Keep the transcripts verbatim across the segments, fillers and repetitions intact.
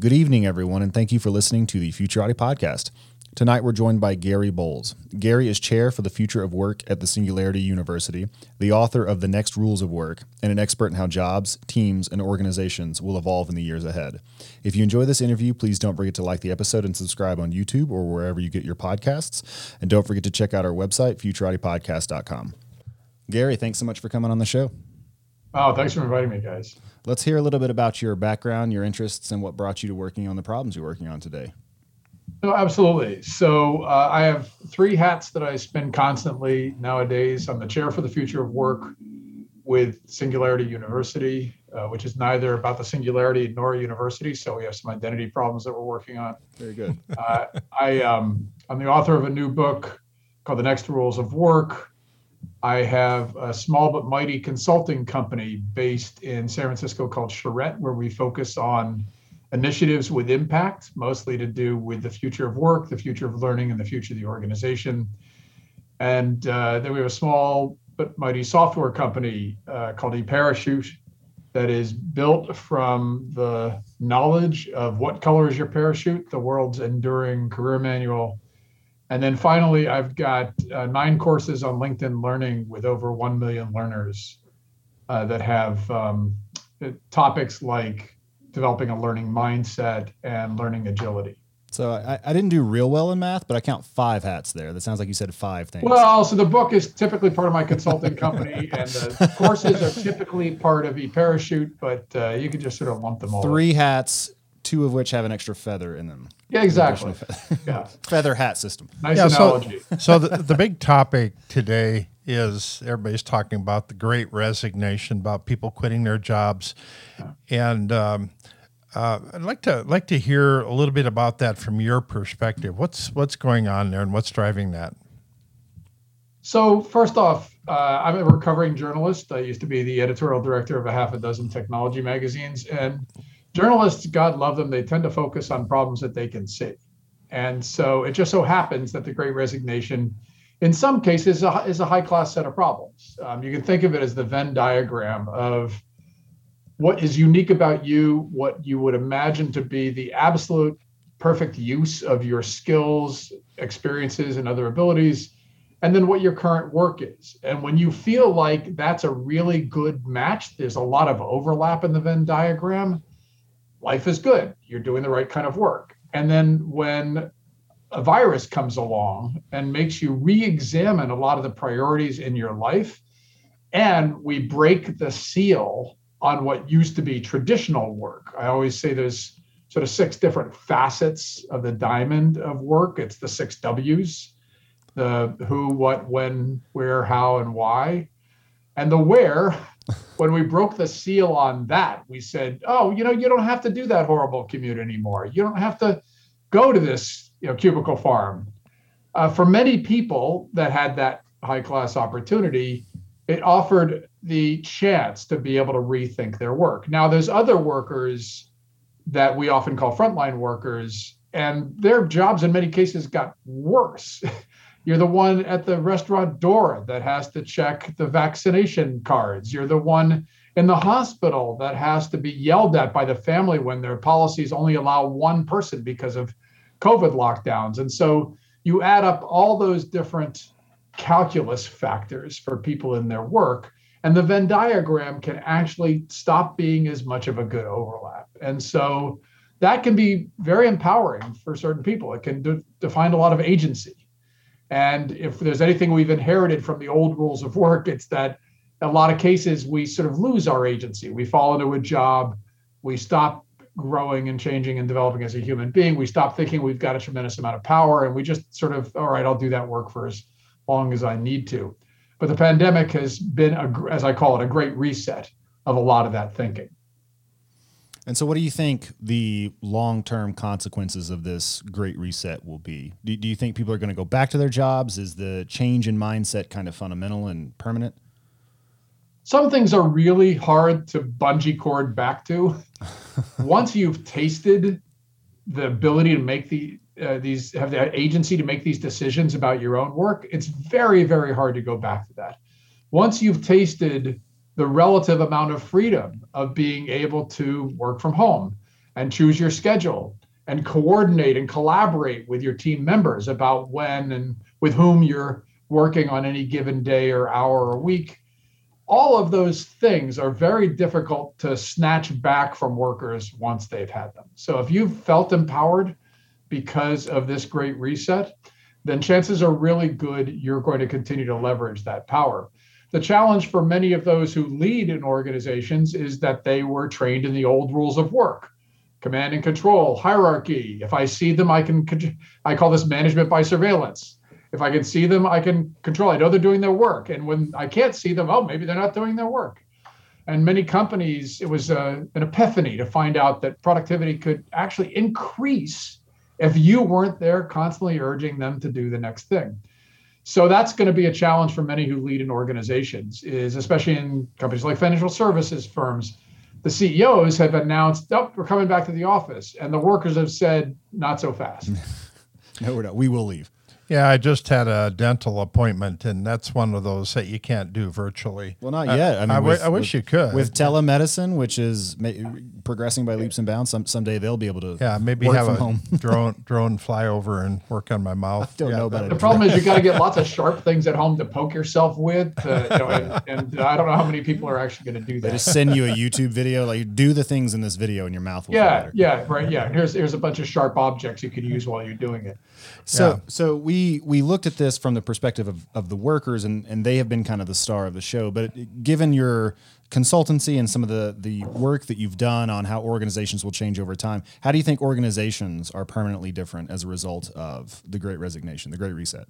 Good evening, everyone, and thank you for listening to the Futurati Podcast. Tonight, we're joined by Gary Bowles. Gary is chair for the future of work at the Singularity University, the author of The Next Rules of Work, and an expert in how jobs, teams, and organizations will evolve in the years ahead. If you enjoy this interview, please don't forget to like the episode and subscribe on YouTube or wherever you get your podcasts. And don't forget to check out our website, futurati podcast dot com. Gary, thanks so much for coming on the show. Oh, thanks for inviting me, guys. Let's hear a little bit about your background, your interests, and what brought you to working on the problems you're working on today. No, absolutely. So uh, I have three hats that I spin constantly nowadays. I'm the chair for the future of work with Singularity University, uh, which is neither about the singularity nor a university. So we have some identity problems that we're working on. Very good. uh, I, um, I'm the author of a new book called The Next Rules of Work. I have a small but mighty consulting company based in San Francisco called Charette, where we focus on initiatives with impact, mostly to do with the future of work, the future of learning, and the future of the organization. And uh, then we have a small but mighty software company uh, called eParachute that is built from the knowledge of What Color Is Your Parachute?, the world's enduring career manual. And then finally, I've got uh, nine courses on LinkedIn Learning with over one million learners uh, that have um, topics like developing a learning mindset and learning agility. So I, I didn't do real well in math, but I count five hats there. That sounds like you said five things. Well, so the book is typically part of my consulting company, and the courses are typically part of eParachute, but uh, you can just sort of lump them all. Three hats. Two of which have an extra feather in them. Yeah, exactly. Feather. Yeah. Feather hat system. Nice yeah, analogy. So, so the, the big topic today is everybody's talking about the great resignation, about people quitting their jobs. Yeah. And um, uh, I'd like to like to hear a little bit about that from your perspective. What's, what's going on there and what's driving that? So first off, uh, I'm a recovering journalist. I used to be the editorial director of a half a dozen technology magazines. And journalists, God love them, they tend to focus on problems that they can see. And so it just so happens that the Great Resignation, in some cases, is a high-class set of problems. Um, you can think of it as the Venn diagram of what is unique about you, what you would imagine to be the absolute perfect use of your skills, experiences, and other abilities, and then what your current work is. And when you feel like that's a really good match, there's a lot of overlap in the Venn diagram, life is good, you're doing the right kind of work. And then when a virus comes along and makes you re-examine a lot of the priorities in your life, and we break the seal on what used to be traditional work. I always say there's sort of six different facets of the diamond of work. It's the six W's, the who, what, when, where, how, and why. And the where, when we broke the seal on that, we said, oh, you know, you don't have to do that horrible commute anymore. You don't have to go to this, you know, cubicle farm. Uh, for many people that had that high-class opportunity, it offered the chance to be able to rethink their work. Now, there's other workers that we often call frontline workers, and their jobs in many cases got worse. You're the one at the restaurant door that has to check the vaccination cards. You're the one in the hospital that has to be yelled at by the family when their policies only allow one person because of COVID lockdowns. And so you add up all those different calculus factors for people in their work. And the Venn diagram can actually stop being as much of a good overlap. And so that can be very empowering for certain people. It can de- define a lot of agency. And if there's anything we've inherited from the old rules of work, it's that in a lot of cases, we sort of lose our agency. We fall into a job. We stop growing and changing and developing as a human being. We stop thinking we've got a tremendous amount of power. And we just sort of, all right, I'll do that work for as long as I need to. But the pandemic has been, a, as I call it, a great reset of a lot of that thinking. And so what do you think the long-term consequences of this great reset will be? Do, do you think people are going to go back to their jobs? Is the change in mindset kind of fundamental and permanent? Some things are really hard to bungee cord back to. Once you've tasted the ability to make the Uh, these have the agency to make these decisions about your own work, it's very, very hard to go back to that. Once you've tasted the relative amount of freedom of being able to work from home and choose your schedule and coordinate and collaborate with your team members about when and with whom you're working on any given day or hour or week, all of those things are very difficult to snatch back from workers once they've had them. So if you've felt empowered because of this great reset, then chances are really good you're going to continue to leverage that power. The challenge for many of those who lead in organizations is that they were trained in the old rules of work, command and control, hierarchy. If I see them, I can, I call this management by surveillance. If I can see them, I can control. I know they're doing their work. And when I can't see them, oh, maybe they're not doing their work. And many companies, it was a, an epiphany to find out that productivity could actually increase if you weren't there constantly urging them to do the next thing. So that's going to be a challenge for many who lead in organizations, is especially in companies like financial services firms. The C E Os have announced, oh, we're coming back to the office. And the workers have said, not so fast. No, we're not. We will leave. Yeah, I just had a dental appointment, and that's one of those that you can't do virtually. Well, not yet. I, I mean, I, with, I wish with, you could. With telemedicine, which is ma- progressing by leaps and bounds, some someday they'll be able to. Yeah, maybe work have from a home. drone drone fly over and work on my mouth. I don't yeah, know about the it. The problem is you got to get lots of sharp things at home to poke yourself with, uh, you know, and, and I don't know how many people are actually going to do that. They just send you a YouTube video, like do the things in this video, and your mouth will. Yeah, fly yeah, right. Yeah, here's here's a bunch of sharp objects you could use while you're doing it. So yeah. so we. We, we looked at this from the perspective of, of the workers, and, and they have been kind of the star of the show. But given your consultancy and some of the, the work that you've done on how organizations will change over time, how do you think organizations are permanently different as a result of the Great Resignation, the Great Reset?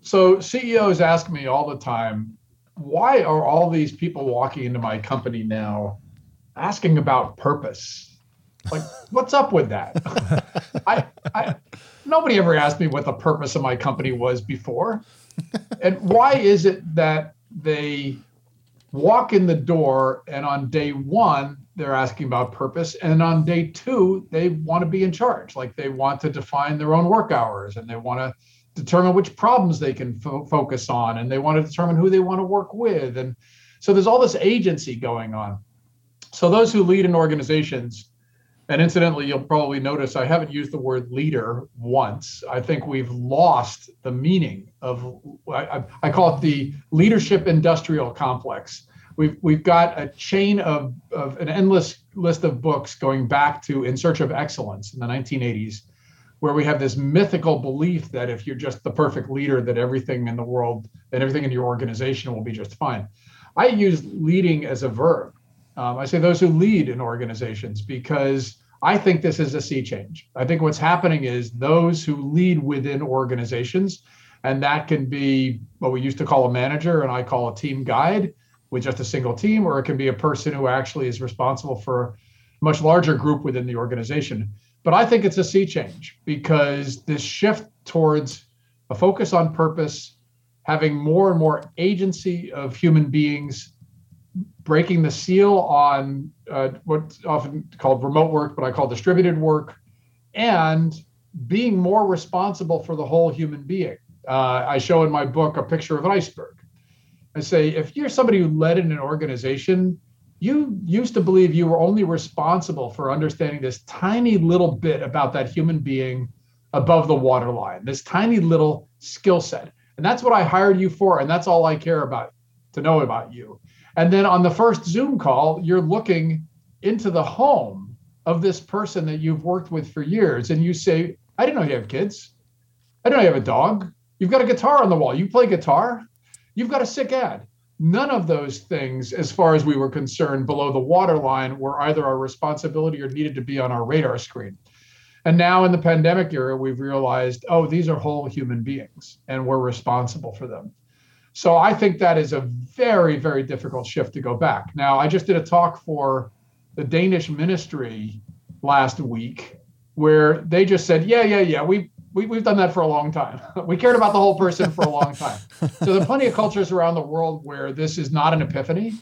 So C E Os ask me all the time, why are all these people walking into my company now asking about purpose? Like, what's up with that? I, I, nobody ever asked me what the purpose of my company was before. And why is it that they walk in the door and on day one, they're asking about purpose, and on day two, they want to be in charge. Like, they want to define their own work hours, and they want to determine which problems they can fo- focus on. And they want to determine who they want to work with. And so there's all this agency going on. So those who lead in organizations, and incidentally, you'll probably notice I haven't used the word leader once. I think we've lost the meaning of, I, I call it the leadership industrial complex. We've we've got a chain of, of an endless list of books going back to In Search of Excellence in the nineteen eighties, where we have this mythical belief that if you're just the perfect leader, that everything in the world and everything in your organization will be just fine. I use leading as a verb. Um, I say those who lead in organizations, because I think this is a sea change. I think what's happening is those who lead within organizations, and that can be what we used to call a manager, and I call a team guide with just a single team, or it can be a person who actually is responsible for a much larger group within the organization. But I think it's a sea change, because this shift towards a focus on purpose, having more and more agency of human beings, breaking the seal on uh, what's often called remote work, but I call distributed work, and being more responsible for the whole human being. Uh, I show in my book a picture of an iceberg. I say, if you're somebody who led in an organization, you used to believe you were only responsible for understanding this tiny little bit about that human being above the waterline, this tiny little skill set. And that's what I hired you for. And that's all I care about, to know about you. And then on the first Zoom call, you're looking into the home of this person that you've worked with for years. And you say, I didn't know you have kids. I didn't know you have a dog. You've got a guitar on the wall. You play guitar. You've got a sick ad. None of those things, as far as we were concerned, below the waterline were either our responsibility or needed to be on our radar screen. And now in the pandemic era, we've realized, oh, these are whole human beings and we're responsible for them. So I think that is a very, very difficult shift to go back. Now, I just did a talk for the Danish ministry last week where they just said, yeah, yeah, yeah, we, we, we've done that for a long time. We cared about the whole person for a long time. So there are plenty of cultures around the world where this is not an epiphany.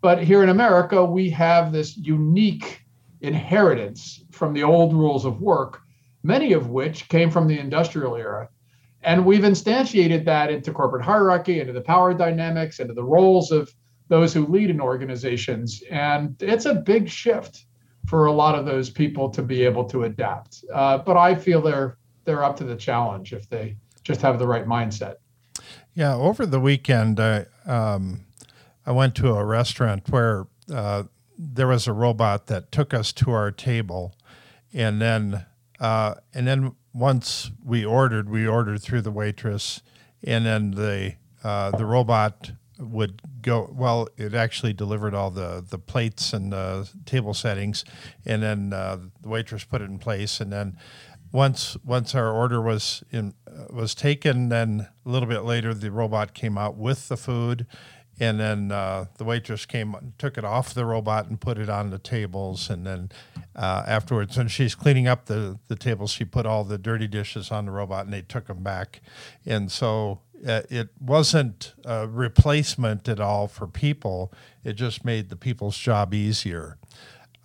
But here in America, we have this unique inheritance from the old rules of work, many of which came from the industrial era. And we've instantiated that into corporate hierarchy, into the power dynamics, into the roles of those who lead in organizations. And it's a big shift for a lot of those people to be able to adapt. Uh, but I feel they're they're up to the challenge if they just have the right mindset. Yeah, over the weekend, I, um, I went to a restaurant where uh, there was a robot that took us to our table. And then uh, and then once we ordered, we ordered through the waitress, and then the uh, the robot would go, well, it actually delivered all the, the plates and the table settings, and then uh, the waitress put it in place. And then once once our order was in, uh, was taken, then a little bit later, the robot came out with the food, and then uh, the waitress came, took it off the robot and put it on the tables. And then uh, afterwards, when she's cleaning up the, the tables, she put all the dirty dishes on the robot and they took them back. And so uh, it wasn't a replacement at all for people. It just made the people's job easier.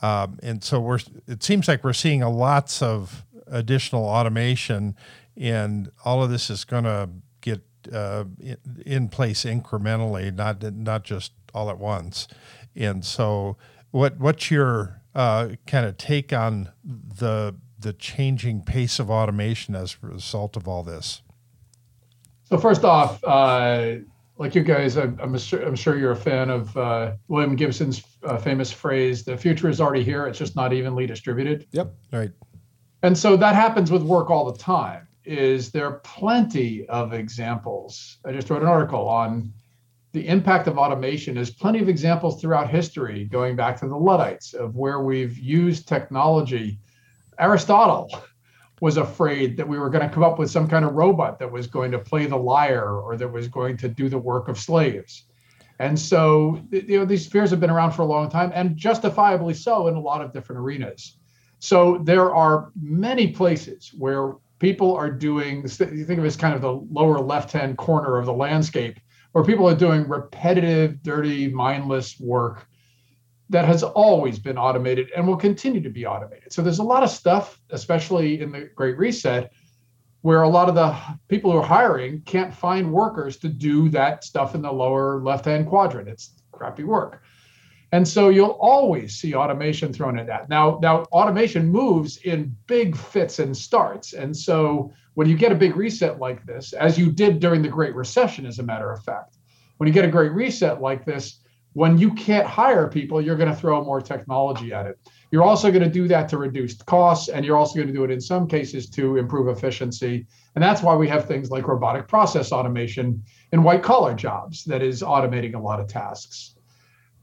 Um, and so we're, it seems like we're seeing a lots of additional automation, and all of this is going to get Uh, in, in place incrementally, not not just all at once. And so, what what's your uh, kind of take on the the changing pace of automation as a result of all this? So first off, uh, like you guys, I'm I'm sure, I'm sure you're a fan of uh, William Gibson's uh, famous phrase: "The future is already here; it's just not evenly distributed." Yep, right. And so that happens with work all the time. Is there are plenty of examples. I just wrote an article on the impact of automation. There's plenty of examples throughout history, going back to the Luddites, of where we've used technology. Aristotle was afraid that we were going to come up with some kind of robot that was going to play the lyre or that was going to do the work of slaves. And so, you know, these fears have been around for a long time, and justifiably so in a lot of different arenas. So there are many places where people are doing, you think of it as kind of the lower left-hand corner of the landscape, where people are doing repetitive, dirty, mindless work that has always been automated and will continue to be automated. So there's a lot of stuff, especially in the Great Reset, where a lot of the people who are hiring can't find workers to do that stuff in the lower left-hand quadrant. It's crappy work. And so you'll always see automation thrown at that. Now, now automation moves in big fits and starts. And so when you get a big reset like this, as you did during the Great Recession, as a matter of fact, when you get a Great Reset like this, when you can't hire people, you're going to throw more technology at it. You're also going to do that to reduce costs, and you're also going to do it in some cases to improve efficiency. And that's why we have things like robotic process automation in white-collar jobs that is automating a lot of tasks.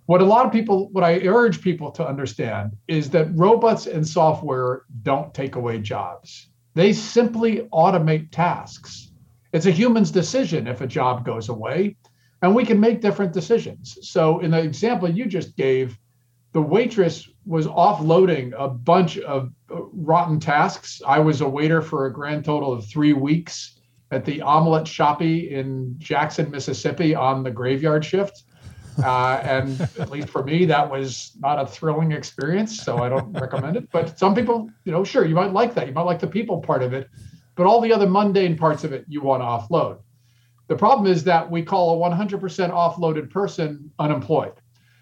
What a lot of people, what I urge people to understand is that robots and software don't take away jobs. They simply automate tasks. It's a human's decision if a job goes away, and we can make different decisions. So in the example you just gave, the waitress was offloading a bunch of rotten tasks. I was a waiter for a grand total of three weeks at the Omelette Shoppe in Jackson, Mississippi on the graveyard shift. Uh, and at least for me, that was not a thrilling experience, so I don't recommend it. But some people, you know, sure, you might like that. You might like the people part of it, but all the other mundane parts of it you want to offload. The problem is that we call a one hundred percent offloaded person unemployed.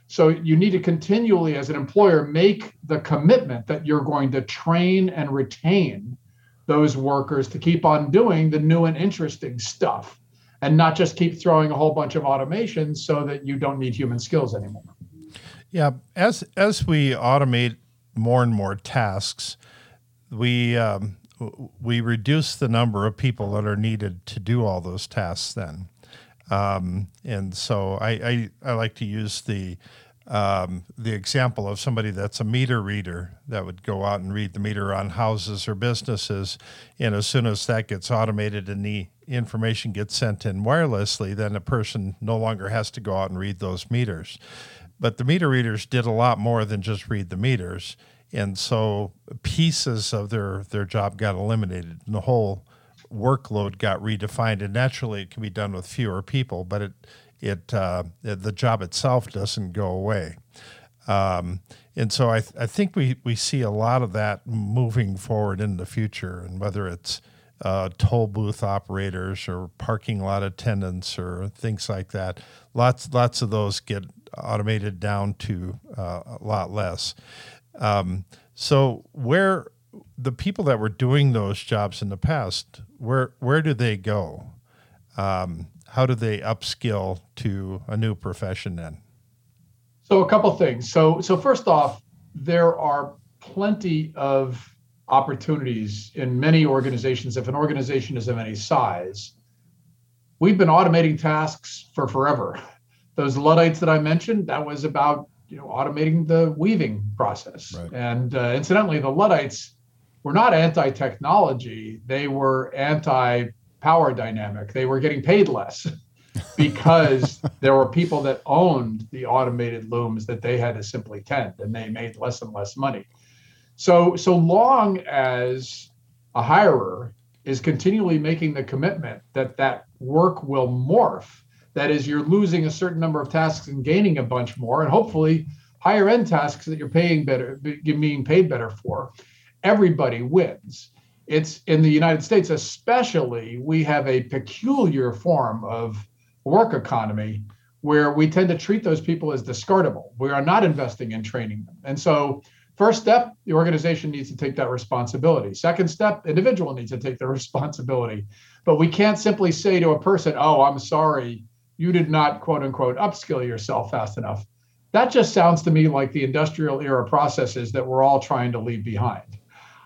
So you need to continually, as an employer, make the commitment that you're going to train and retain those workers to keep on doing the new and interesting stuff. and not just keep throwing a whole bunch of automation so that you don't need human skills anymore. Yeah, as as we automate more and more tasks, we um, we reduce the number of people that are needed to do all those tasks then. Um, and so I, I, I like to use the um, the example of somebody that's a meter reader that would go out and read the meter on houses or businesses. And as soon as that gets automated and the information gets sent in wirelessly, then a person no longer has to go out and read those meters. But the meter readers did a lot more than just read the meters. And so pieces of their, their job got eliminated and the whole workload got redefined. And naturally it can be done with fewer people, but it it uh, the job itself doesn't go away. Um, and so I, th- I think we, we see a lot of that moving forward in the future, and whether it's uh, toll booth operators or parking lot attendants or things like that, lots lots of those get automated down to uh, a lot less. Um, so where the people that were doing those jobs in the past, where, where do they go? Um, how do they upskill to a new profession then? So a couple things. So, so first off, there are plenty of opportunities in many organizations. If an organization is of any size, we've been automating tasks for forever. Those Luddites that I mentioned, that was about you know, automating the weaving process. Right. And uh, incidentally, the Luddites were not anti-technology. They were anti-power dynamic. They were getting paid less because there were people that owned the automated looms that they had to simply tend, and they made less and less money. So, so long as a hirer is continually making the commitment that that work will morph, that is, you're losing a certain number of tasks and gaining a bunch more, and hopefully higher end tasks that you're paying better, you're being paid better for, everybody wins. It's in the United States, especially, we have a peculiar form of work economy where we tend to treat those people as discardable. We are not investing in training them. And so first step, the organization needs to take that responsibility. Second step, individual needs to take the responsibility. But we can't simply say to a person, oh, I'm sorry, you did not, quote unquote, upskill yourself fast enough. That just sounds to me like the industrial era processes that we're all trying to leave behind.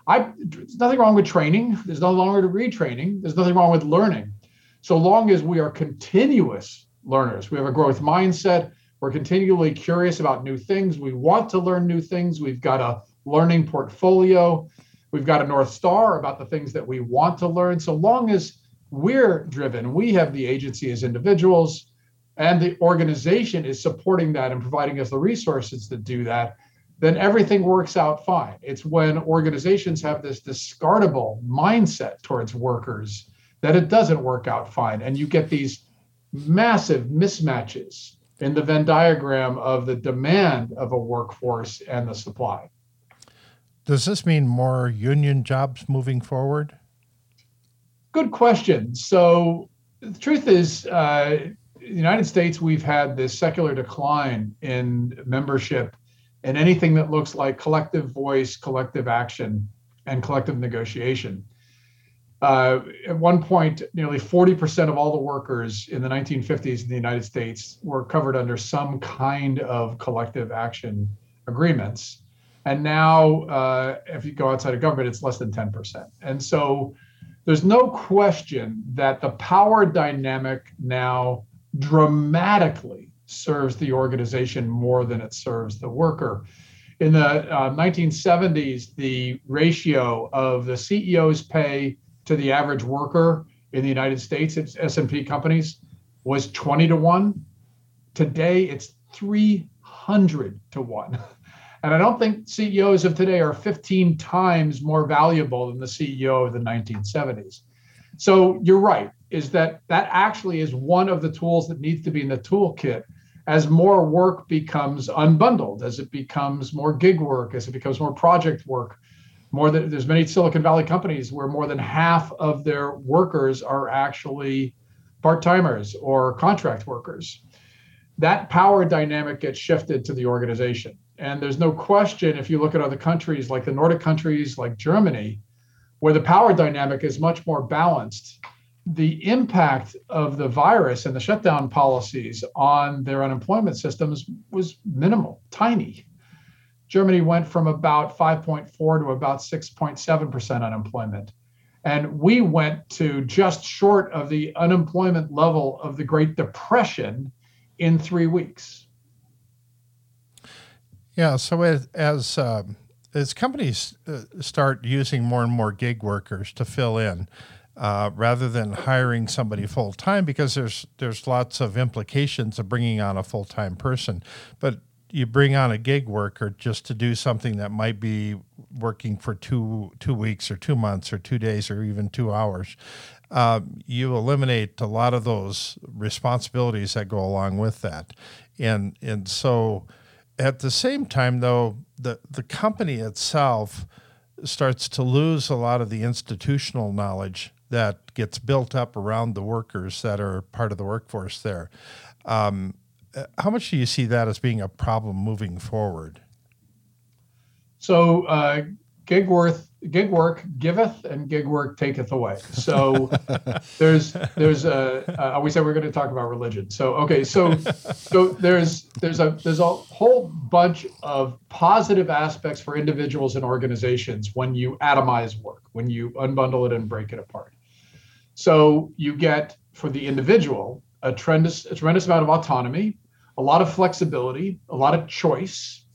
I, there's nothing wrong with training. There's no longer retraining. There's nothing wrong with learning. So long as we are continuous learners, we have a growth mindset. We're continually curious about new things. We want to learn new things. We've got a learning portfolio. We've got a North Star about the things that we want to learn. So long as we're driven, we have the agency as individuals, and the organization is supporting that and providing us the resources to do that, then everything works out fine. It's when organizations have this discardable mindset towards workers that it doesn't work out fine. And you get these massive mismatches in the Venn diagram of the demand of a workforce and the supply. Does this mean more union jobs moving forward? Good question. So the truth is, uh, in the United States, we've had this secular decline in membership and anything that looks like collective voice, collective action, and collective negotiation. Uh, at one point, nearly forty percent of all the workers in the nineteen fifties in the United States were covered under some kind of collective action agreements. And now, uh, if you go outside of government, it's less than ten percent. And so there's no question that the power dynamic now dramatically serves the organization more than it serves the worker. In the uh, nineteen seventies, the ratio of the C E O's pay to the average worker in the United States, it's S and P companies, was twenty to one. Today, it's three hundred to one. And I don't think C E Os of today are fifteen times more valuable than the C E O of the nineteen seventies. So you're right, is that that actually is one of the tools that needs to be in the toolkit as more work becomes unbundled, as it becomes more gig work, as it becomes more project work. More than, there's many Silicon Valley companies where more than half of their workers are actually part-timers or contract workers. That power dynamic gets shifted to the organization. And there's no question, if you look at other countries like the Nordic countries, like Germany, where the power dynamic is much more balanced, the impact of the virus and the shutdown policies on their unemployment systems was minimal, tiny. Germany went from about five point four to about six point seven percent unemployment. And we went to just short of the unemployment level of the Great Depression in three weeks. Yeah, so as, as, uh, as companies uh, start using more and more gig workers to fill in, Uh, rather than hiring somebody full-time, because there's there's lots of implications of bringing on a full-time person. But you bring on a gig worker just to do something that might be working for two two weeks or two months or two days or even two hours. Uh, you eliminate a lot of those responsibilities that go along with that. And and so at the same time, though, the, the company itself starts to lose a lot of the institutional knowledge that gets built up around the workers that are part of the workforce there. Um, how much do you see that as being a problem moving forward? So uh, gig, worth, gig work giveth and gig work taketh away. So there's, there's a, uh, we said we're going to talk about religion. So, okay. So, so there's, there's a, there's a whole bunch of positive aspects for individuals and organizations when you atomize work, when you unbundle it and break it apart. So you get, for the individual, a tremendous, a tremendous amount of autonomy, a lot of flexibility, a lot of choice.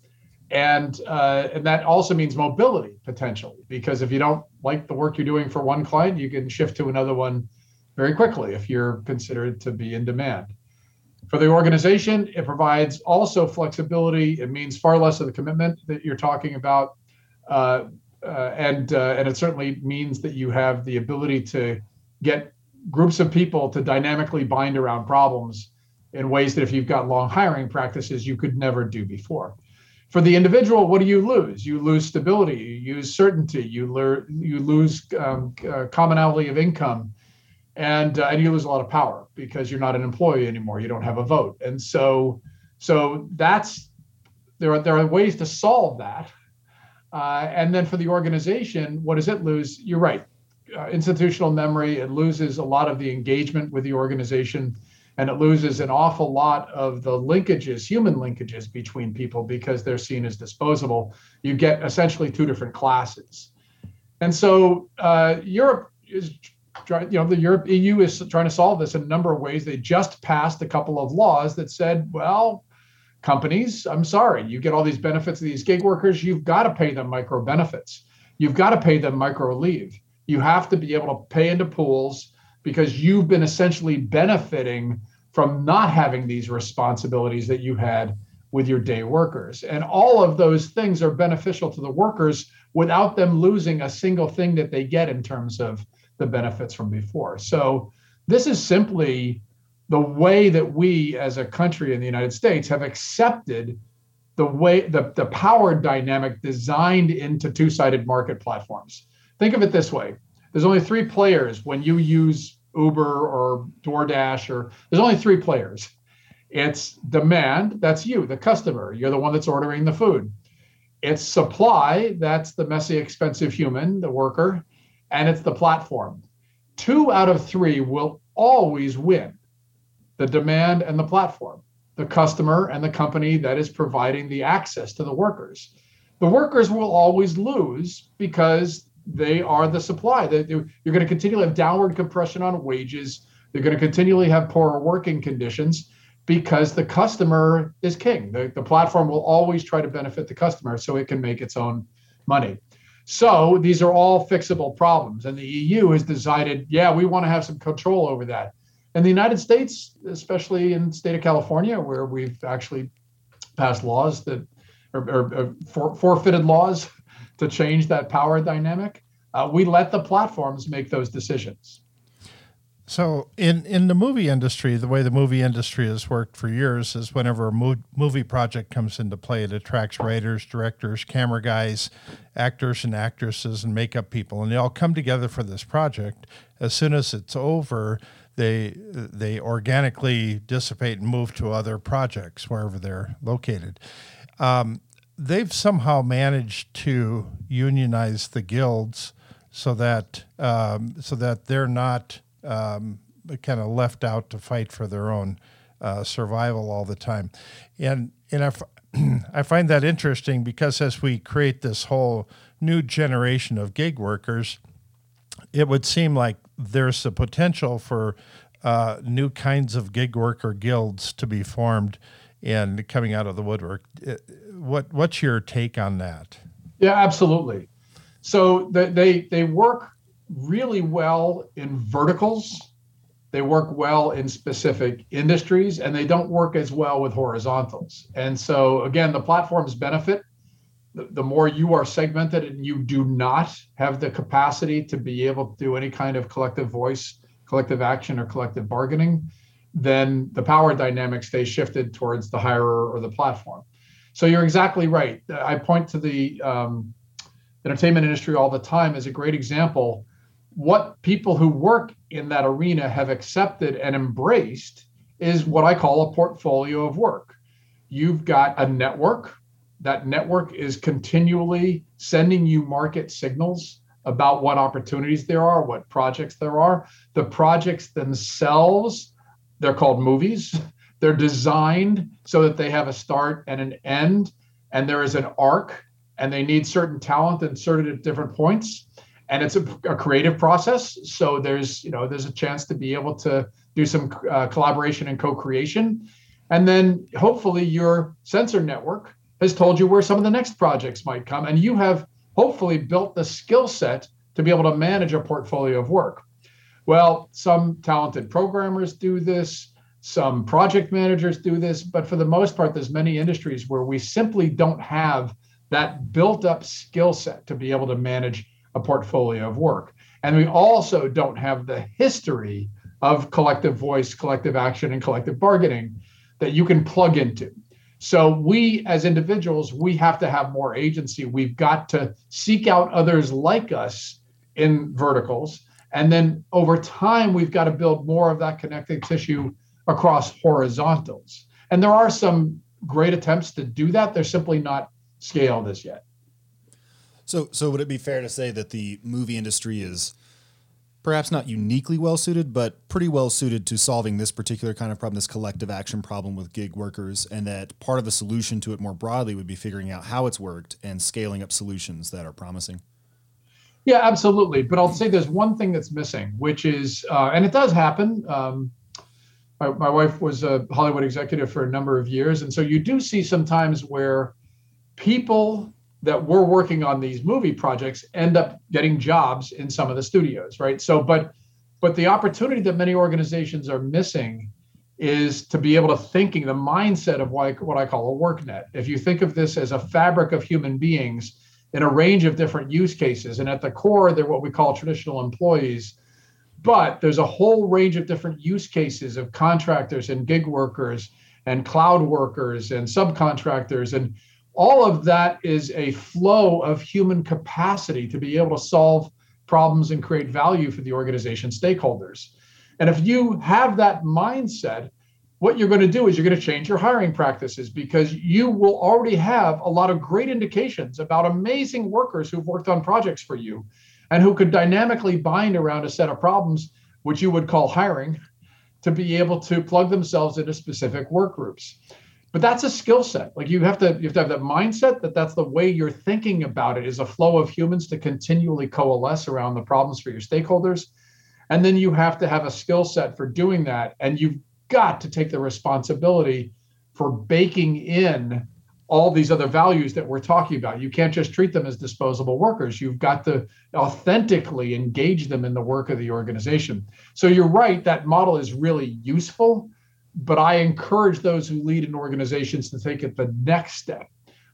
And uh, and that also means mobility potential, because if you don't like the work you're doing for one client, you can shift to another one very quickly if you're considered to be in demand. For the organization, it provides also flexibility. It means far less of the commitment that you're talking about. Uh, uh, and uh, and it certainly means that you have the ability to get groups of people to dynamically bind around problems in ways that if you've got long hiring practices, you could never do before. For the individual, what do you lose? You lose stability, you lose certainty, you, lear- you lose um, uh, commonality of income, and uh, and you lose a lot of power because you're not an employee anymore. You don't have a vote. And so so that's there are there are ways to solve that. Uh, and then for the organization, what does it lose? You're right, uh, institutional memory. It loses a lot of the engagement with the organization. And it loses an awful lot of the linkages, human linkages between people, because they're seen as disposable. You get essentially two different classes. And so uh, Europe is, you know, the Europe E U is trying to solve this in a number of ways. They just passed a couple of laws that said, well, companies, I'm sorry, you get all these benefits of these gig workers. You've got to pay them micro benefits. You've got to pay them micro leave. You have to be able to pay into pools, because you've been essentially benefiting from not having these responsibilities that you had with your day workers. And all of those things are beneficial to the workers without them losing a single thing that they get in terms of the benefits from before. So this is simply the way that we as a country in the United States have accepted the way the, the power dynamic designed into two-sided market platforms. Think of it this way. There's only three players when you use Uber or DoorDash, or there's only three players. It's demand, that's you, the customer. You're the one that's ordering the food. It's supply, that's the messy, expensive human, the worker, and it's the platform. Two out of three will always win, the demand and the platform, the customer and the company that is providing the access to the workers. The workers will always lose because they are the supply. They, you're going to continually have downward compression on wages. They're going to continually have poorer working conditions because the customer is king. The, the platform will always try to benefit the customer so it can make its own money. So these are all fixable problems. And the E U has decided, yeah, we want to have some control over that. And the United States, especially in the state of California, where we've actually passed laws that or, or, or for, forfeited laws to change that power dynamic, uh, we let the platforms make those decisions. So in, in the movie industry, the way the movie industry has worked for years is whenever a mo- movie project comes into play, it attracts writers, directors, camera guys, actors and actresses, and makeup people, and they all come together for this project. As soon as it's over, they they organically dissipate and move to other projects wherever they're located. Um, They've somehow managed to unionize the guilds so that um, so that they're not um, kind of left out to fight for their own uh, survival all the time. And and I, f- I find that interesting because as we create this whole new generation of gig workers, it would seem like there's the potential for uh, new kinds of gig worker guilds to be formed and coming out of the woodwork. What what's your take on that? Yeah, absolutely. So they they work really well in verticals. They work well in specific industries, and they don't work as well with horizontals. And so again, the platforms benefit. The more you are segmented and you do not have the capacity to be able to do any kind of collective voice, collective action, or collective bargaining, then the power dynamics stay shifted towards the hirer or the platform. So you're exactly right. I point to the um, entertainment industry all the time as a great example. What people who work in that arena have accepted and embraced is what I call a portfolio of work. You've got a network. That network is continually sending you market signals about what opportunities there are, what projects there are. The projects themselves, they're called movies. They're designed so that they have a start and an end, and there is an arc, and they need certain talent inserted at different points. And it's a, a creative process. So there's, you know, there's a chance to be able to do some uh, collaboration and co-creation. And then hopefully your sensor network has told you where some of the next projects might come. And you have hopefully built the skill set to be able to manage a portfolio of work. Well, some talented programmers do this, some project managers do this, but for the most part, there's many industries where we simply don't have that built up skill set to be able to manage a portfolio of work. And we also don't have the history of collective voice, collective action, and collective bargaining that you can plug into. So we, as individuals, we have to have more agency. We've got to seek out others like us in verticals. And then over time, we've got to build more of that connective tissue across horizontals. And there are some great attempts to do that. They're simply not scaled as yet. So, so would it be fair to say that the movie industry is perhaps not uniquely well-suited, but pretty well-suited to solving this particular kind of problem, this collective action problem with gig workers, and that part of the solution to it more broadly would be figuring out how it's worked and scaling up solutions that are promising? Yeah, absolutely. But I'll say there's one thing that's missing, which is, uh, and it does happen. Um, my, my wife was a Hollywood executive for a number of years, and so you do see sometimes where people that we're working on these movie projects end up getting jobs in some of the studios, right? So, but but the opportunity that many organizations are missing is to be able to thinking the mindset of like what I call a work net. If you think of this as a fabric of human beings in a range of different use cases, and at the core, they're what we call traditional employees, but there's a whole range of different use cases of contractors and gig workers and cloud workers and subcontractors, and all of that is a flow of human capacity to be able to solve problems and create value for the organization stakeholders. And if you have that mindset, what you're going to do is you're going to change your hiring practices because you will already have a lot of great indications about amazing workers who've worked on projects for you and who could dynamically bind around a set of problems, which you would call hiring, to be able to plug themselves into specific work groups. But that's a skill set. Like you have to, you have to have that mindset that that's the way you're thinking about it, is a flow of humans to continually coalesce around the problems for your stakeholders. And then you have to have a skill set for doing that. And you've got to take the responsibility for baking in all these other values that we're talking about. You can't just treat them as disposable workers. You've got to authentically engage them in the work of the organization. So you're right, that model is really useful. But I encourage those who lead in organizations to take it the next step,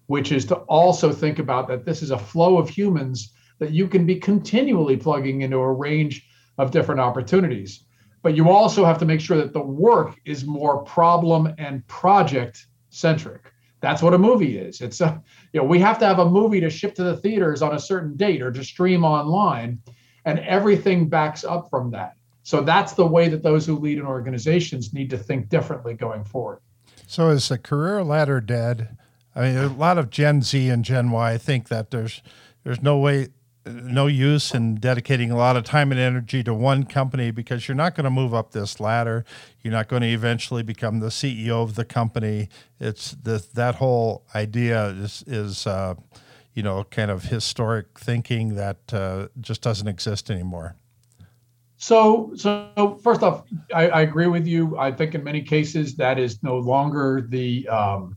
which is to also think about that this is a flow of humans that you can be continually plugging into a range of different opportunities. But you also have to make sure that the work is more problem and project centric. That's what a movie is. It's a, you know, we have to have a movie to ship to the theaters on a certain date or to stream online, and everything backs up from that. So that's the way that those who lead in organizations need to think differently going forward. So is the career ladder dead? I mean, a lot of Gen Z and Gen Y think that there's there's no way no use in dedicating a lot of time and energy to one company because you're not going to move up this ladder. You're not going to eventually become the C E O of the company. It's the, that whole idea is, is uh, you know, kind of historic thinking that uh, just doesn't exist anymore. So, so first off, I, I agree with you. I think in many cases that is no longer the... Um...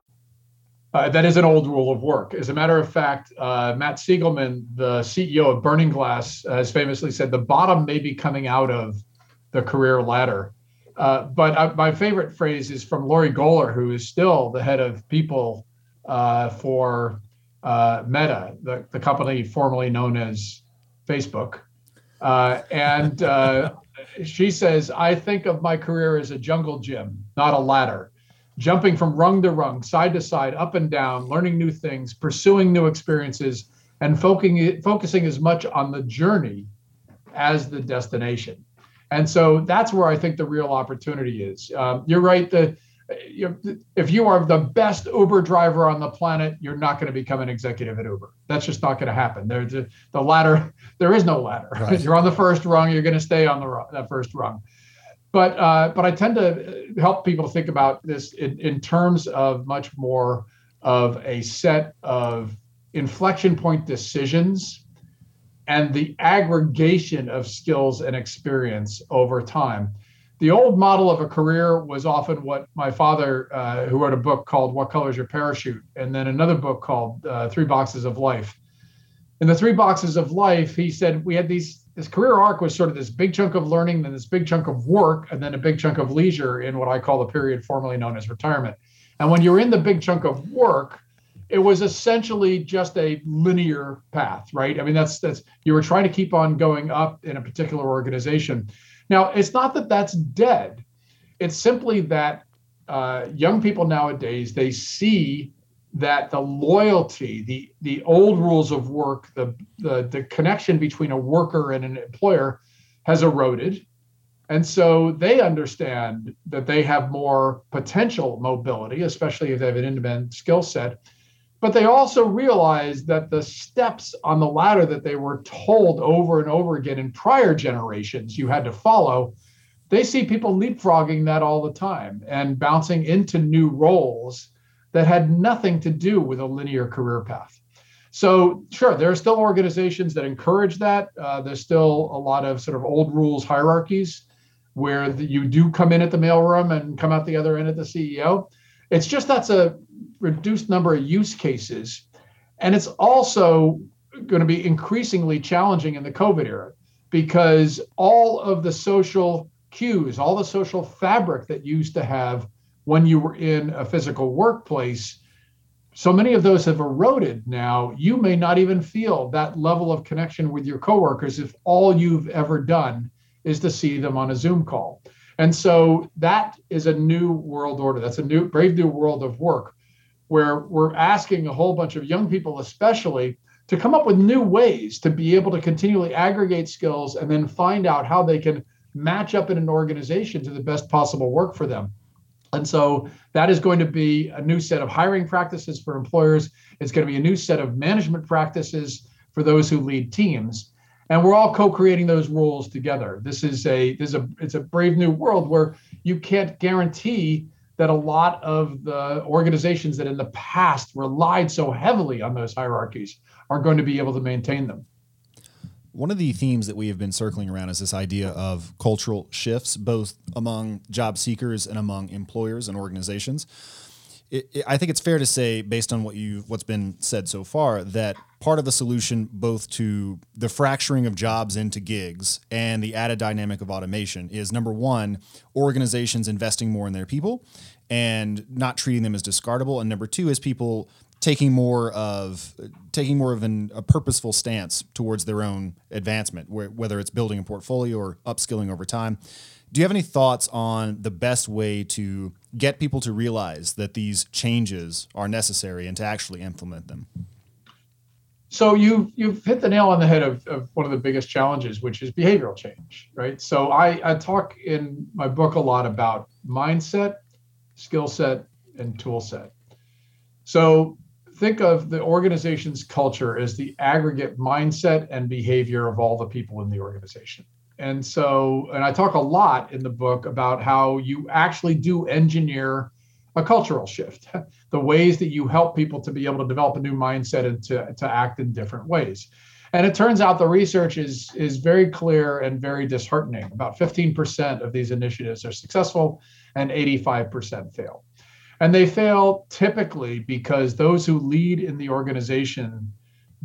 Uh, that is an old rule of work. As a matter of fact, uh, Matt Siegelman, the C E O of Burning Glass, has famously said the bottom may be coming out of the career ladder. Uh, but uh, my favorite phrase is from Lori Goler, who is still the head of people uh, for... Uh, Meta, the, the company formerly known as Facebook. Uh, and uh, she says, I think of my career as a jungle gym, not a ladder. Jumping from rung to rung, side to side, up and down, learning new things, pursuing new experiences, and focusing, focusing as much on the journey as the destination. And so that's where I think the real opportunity is. Um, you're right. The If you are the best Uber driver on the planet, you're not going to become an executive at Uber. That's just not going to happen. There's a, the ladder, there is no ladder. Right. You're on the first rung, you're going to stay on the that first rung. But uh, but I tend to help people think about this in, in terms of much more of a set of inflection point decisions and the aggregation of skills and experience over time. The old model of a career was often what my father, uh, who wrote a book called What Color Is Your Parachute? And then another book called uh, Three Boxes of Life. In the Three Boxes of Life, he said we had these, this career arc was sort of this big chunk of learning, then this big chunk of work, and then a big chunk of leisure in what I call the period formerly known as retirement. And when you're in the big chunk of work, it was essentially just a linear path, right? I mean, that's that's you were trying to keep on going up in a particular organization. Now, it's not that that's dead. It's simply that uh, young people nowadays, they see that the loyalty, the, the old rules of work, the, the, the connection between a worker and an employer has eroded. And so they understand that they have more potential mobility, especially if they have an independent skill set. But they also realize that the steps on the ladder that they were told over and over again in prior generations you had to follow, they see people leapfrogging that all the time and bouncing into new roles that had nothing to do with a linear career path. So sure, there are still organizations that encourage that. Uh, there's still a lot of sort of old rules hierarchies where the, you do come in at the mailroom and come out the other end at the C E O. It's just that's a reduced number of use cases. And it's also going to be increasingly challenging in the COVID era because all of the social cues, all the social fabric that you used to have when you were in a physical workplace, so many of those have eroded now. You may not even feel that level of connection with your coworkers if all you've ever done is to see them on a Zoom call. And so that is a new world order. That's a new, brave new world of work where we're asking a whole bunch of young people, especially, to come up with new ways to be able to continually aggregate skills and then find out how they can match up in an organization to the best possible work for them. And so that is going to be a new set of hiring practices for employers. It's going to be a new set of management practices for those who lead teams. And we're all co-creating those rules together. This is a this is a it's a brave new world where you can't guarantee that a lot of the organizations that in the past relied so heavily on those hierarchies are going to be able to maintain them. One of the themes that we have been circling around is this idea of cultural shifts, both among job seekers and among employers and organizations. It, it, I think it's fair to say, based on what you what's been said so far, that part of the solution both to the fracturing of jobs into gigs and the added dynamic of automation is, number one, organizations investing more in their people and not treating them as discardable, and number two is people taking more of taking more of an, a purposeful stance towards their own advancement, wh- whether it's building a portfolio or upskilling over time. Do you have any thoughts on the best way to get people to realize that these changes are necessary and to actually implement them? So you, you've hit the nail on the head of, of one of the biggest challenges, which is behavioral change, right? So I, I talk in my book a lot about mindset, skill set, and tool set. So think of the organization's culture as the aggregate mindset and behavior of all the people in the organization. And so, and I talk a lot in the book about how you actually do engineer a cultural shift, the ways that you help people to be able to develop a new mindset and to, to act in different ways. And it turns out the research is, is very clear and very disheartening. About fifteen percent of these initiatives are successful and eighty-five percent fail. And they fail typically because those who lead in the organization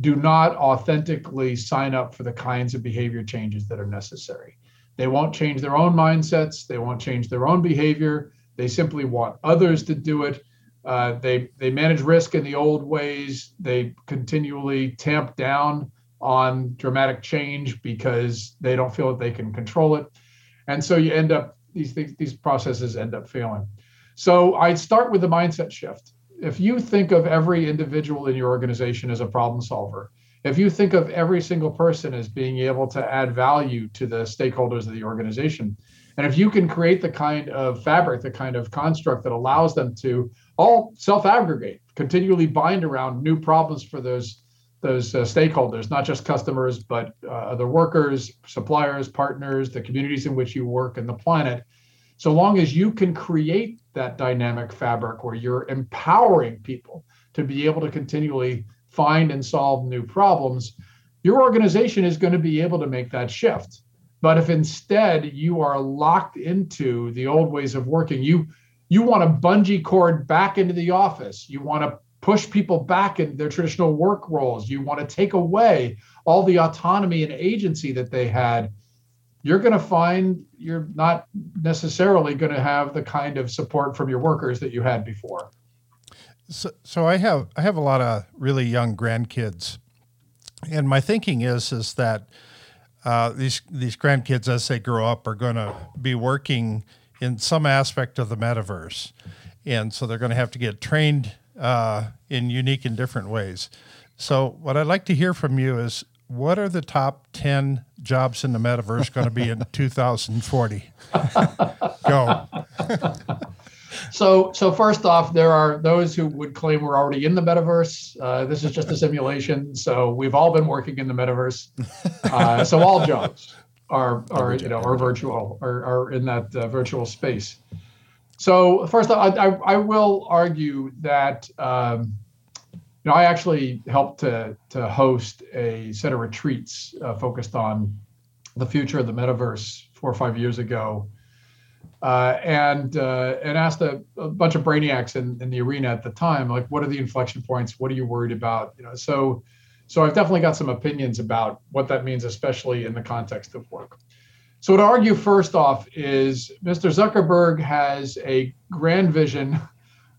do not authentically sign up for the kinds of behavior changes that are necessary. They won't change their own mindsets. They won't change their own behavior. They simply want others to do it. Uh, they, they manage risk in the old ways. They continually tamp down on dramatic change because they don't feel that they can control it. And so you end up, these things, these processes end up failing. So I start with the mindset shift. If you think of every individual in your organization as a problem solver, if you think of every single person as being able to add value to the stakeholders of the organization, and if you can create the kind of fabric, the kind of construct that allows them to all self-aggregate, continually bind around new problems for those, those uh, stakeholders, not just customers, but uh, other workers, suppliers, partners, the communities in which you work, and the planet. So long as you can create that dynamic fabric where you're empowering people to be able to continually find and solve new problems, your organization is going to be able to make that shift. But if instead you are locked into the old ways of working, you you want to bungee cord back into the office, you want to push people back in their traditional work roles, you want to take away all the autonomy and agency that they had, you're going to find you're not necessarily going to have the kind of support from your workers that you had before. So, so I have I have a lot of really young grandkids, and my thinking is is that uh, these these grandkids, as they grow up, are going to be working in some aspect of the metaverse, and so they're going to have to get trained uh, in unique and different ways. So, what I'd like to hear from you is, what are the top ten jobs in the metaverse going to be in two thousand forty? Go. so, so first off, there are those who would claim we're already in the metaverse. Uh, this is just a simulation. So we've all been working in the metaverse. Uh, so all jobs are, are you know, are virtual, are, are in that uh, virtual space. So first off, I, I, I will argue that... Um, You know, I actually helped to, to host a set of retreats uh, focused on the future of the metaverse four or five years ago, uh, and uh, and asked a, a bunch of brainiacs in, in the arena at the time, like, what are the inflection points? What are you worried about? You know, so so I've definitely got some opinions about what that means, especially in the context of work. So what I argue first off is Mister Zuckerberg has a grand vision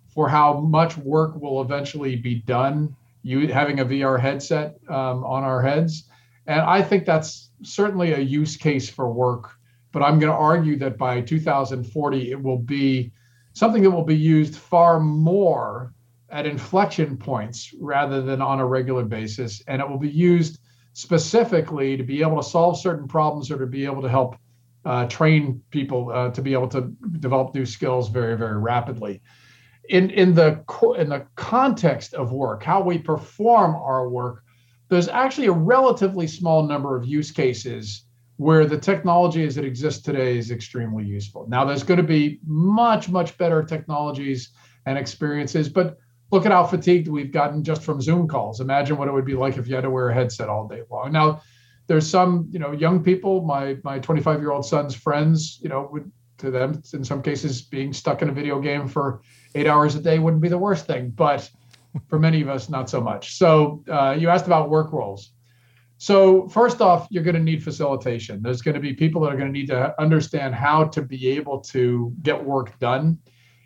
for how much work will eventually be done, you having a V R headset um, on our heads. And I think that's certainly a use case for work, but I'm going to argue that by two thousand forty, it will be something that will be used far more at inflection points rather than on a regular basis. And it will be used specifically to be able to solve certain problems or to be able to help uh, train people uh, to be able to develop new skills very, very rapidly. In in the in the context of work, how we perform our work, there's actually a relatively small number of use cases where the technology as it exists today is extremely useful. Now, there's going to be much, much better technologies and experiences, but look at how fatigued we've gotten just from Zoom calls. Imagine what it would be like if you had to wear a headset all day long. Now, there's some, you know, young people, my my twenty-five-year-old son's friends, you know, would, to them, in some cases, being stuck in a video game for eight hours a day wouldn't be the worst thing, but for many of us, not so much. So uh, you asked about work roles. So first off, you're going to need facilitation. There's going to be people that are going to need to understand how to be able to get work done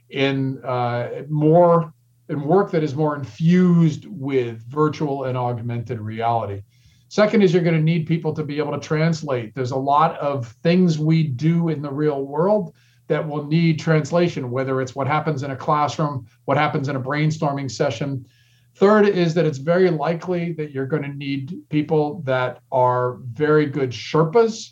in uh, more and work that is more infused with virtual and augmented reality. Second is you're going to need people to be able to translate. There's a lot of things we do in the real world that will need translation, whether it's what happens in a classroom, what happens in a brainstorming session. Third is that it's very likely that you're going to need people that are very good Sherpas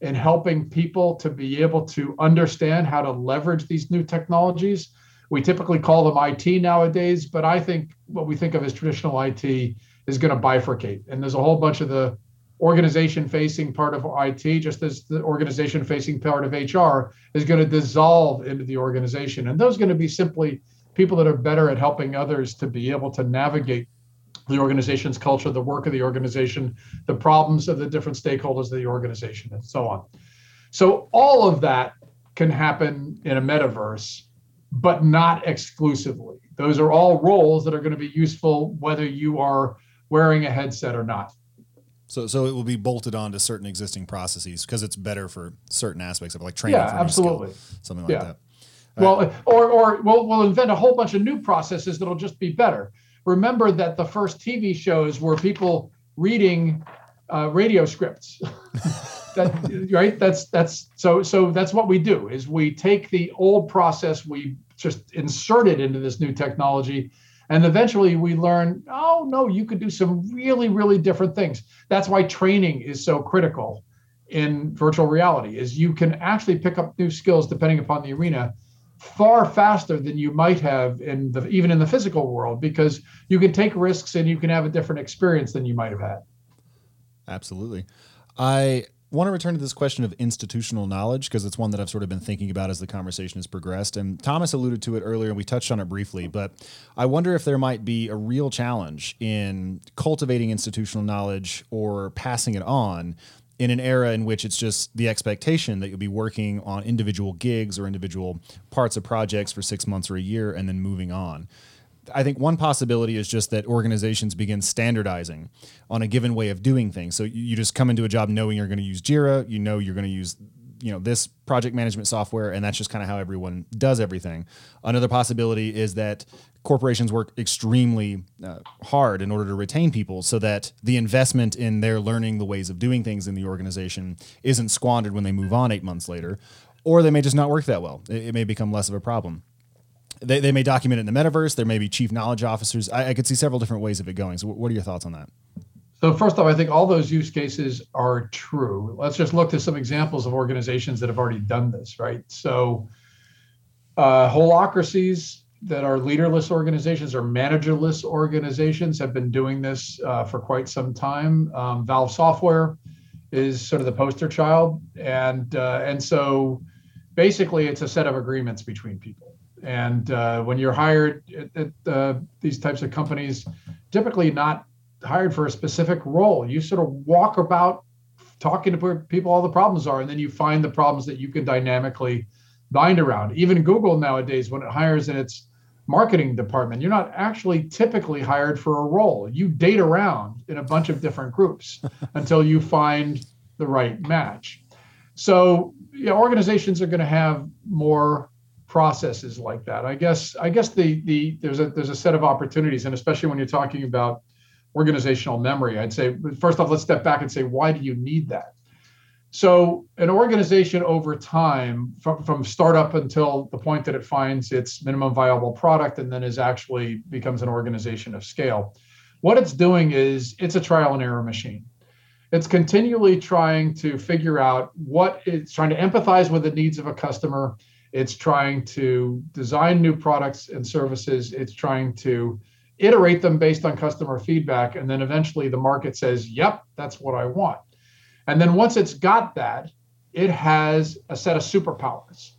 in helping people to be able to understand how to leverage these new technologies. We typically call them I T nowadays, but I think what we think of as traditional I T is going to bifurcate. And there's a whole bunch of the organization-facing part of I T, just as the organization-facing part of H R is going to dissolve into the organization. And those are going to be simply people that are better at helping others to be able to navigate the organization's culture, the work of the organization, the problems of the different stakeholders of the organization, and so on. So all of that can happen in a metaverse, but not exclusively. Those are all roles that are going to be useful whether you are wearing a headset or not. So so it will be bolted on to certain existing processes because it's better for certain aspects of it, like training. Yeah, for absolutely. New skill, something like yeah. that. All well, right. or or we'll, we'll invent a whole bunch of new processes that'll just be better. Remember that the first T V shows were people reading uh, radio scripts. that, right? That's that's so so that's what we do is we take the old process, we just insert it into this new technology. And eventually we learn, oh, no, you could do some really, really different things. That's why training is so critical in virtual reality, is you can actually pick up new skills, depending upon the arena, far faster than you might have in the, even in the physical world, because you can take risks and you can have a different experience than you might have had. Absolutely. I want to return to this question of institutional knowledge, because it's one that I've sort of been thinking about as the conversation has progressed. And Thomas alluded to it earlier, and we touched on it briefly, but I wonder if there might be a real challenge in cultivating institutional knowledge or passing it on in an era in which it's just the expectation that you'll be working on individual gigs or individual parts of projects for six months or a year and then moving on. I think one possibility is just that organizations begin standardizing on a given way of doing things. So you just come into a job knowing you're going to use Jira, you know you're going to use, you know, this project management software, and that's just kind of how everyone does everything. Another possibility is that corporations work extremely uh, hard in order to retain people so that the investment in their learning the ways of doing things in the organization isn't squandered when they move on eight months later, or they may just not work that well. It, it may become less of a problem. They they may document it in the metaverse. There may be chief knowledge officers. I, I could see several different ways of it going. So what are your thoughts on that? So first off, I think all those use cases are true. Let's just look to some examples of organizations that have already done this, right? So uh, holocracies that are leaderless organizations or managerless organizations have been doing this uh, for quite some time. Um, Valve Software is sort of the poster child. And, uh, and so basically it's a set of agreements between people. And uh, when you're hired at, at uh, these types of companies, typically not hired for a specific role, you sort of walk about talking to people all the problems are, and then you find the problems that you can dynamically bind around. Even Google nowadays, when it hires in its marketing department, you're not actually typically hired for a role. You date around in a bunch of different groups until you find the right match. So you know, organizations are going to have more processes like that. I guess I guess the the there's a there's a set of opportunities, and especially when you're talking about organizational memory, I'd say first off, let's step back and say, why do you need that? So an organization over time, from, from startup until the point that it finds its minimum viable product and then is actually becomes an organization of scale, what it's doing is it's a trial and error machine. It's continually trying to figure out what it's trying to empathize with the needs of a customer. It's trying to design new products and services. It's trying to iterate them based on customer feedback. And then eventually the market says, yep, that's what I want. And then once it's got that, it has a set of superpowers.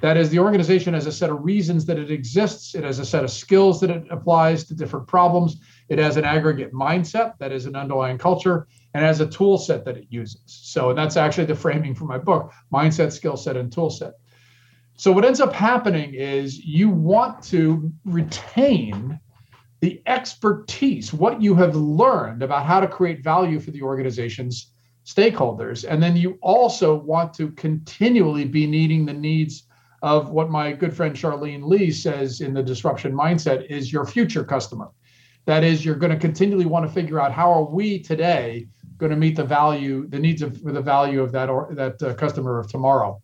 That is, the organization has a set of reasons that it exists. It has a set of skills that it applies to different problems. It has an aggregate mindset, that is an underlying culture, and it has a tool set that it uses. So, and that's actually the framing for my book, Mindset, Skill Set, and Tool Set. So what ends up happening is you want to retain the expertise, what you have learned about how to create value for the organization's stakeholders. And then you also want to continually be meeting the needs of what my good friend Charlene Lee says in the Disruption Mindset is your future customer. That is, you're going to continually want to figure out how are we today going to meet the value, the needs of the value of that or that uh, customer of tomorrow.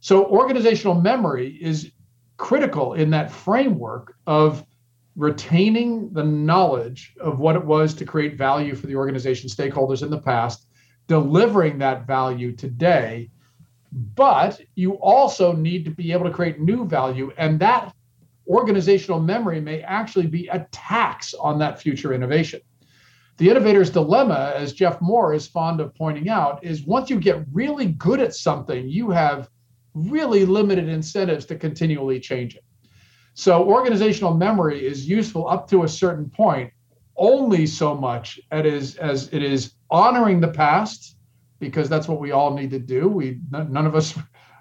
So organizational memory is critical in that framework of retaining the knowledge of what it was to create value for the organization stakeholders in the past, delivering that value today, but you also need to be able to create new value. And that organizational memory may actually be a tax on that future innovation. The innovator's dilemma, as Jeff Moore is fond of pointing out, is once you get really good at something, you have really limited incentives to continually change it. So organizational memory is useful up to a certain point, only so much as it is honoring the past, because that's what we all need to do. We none of us,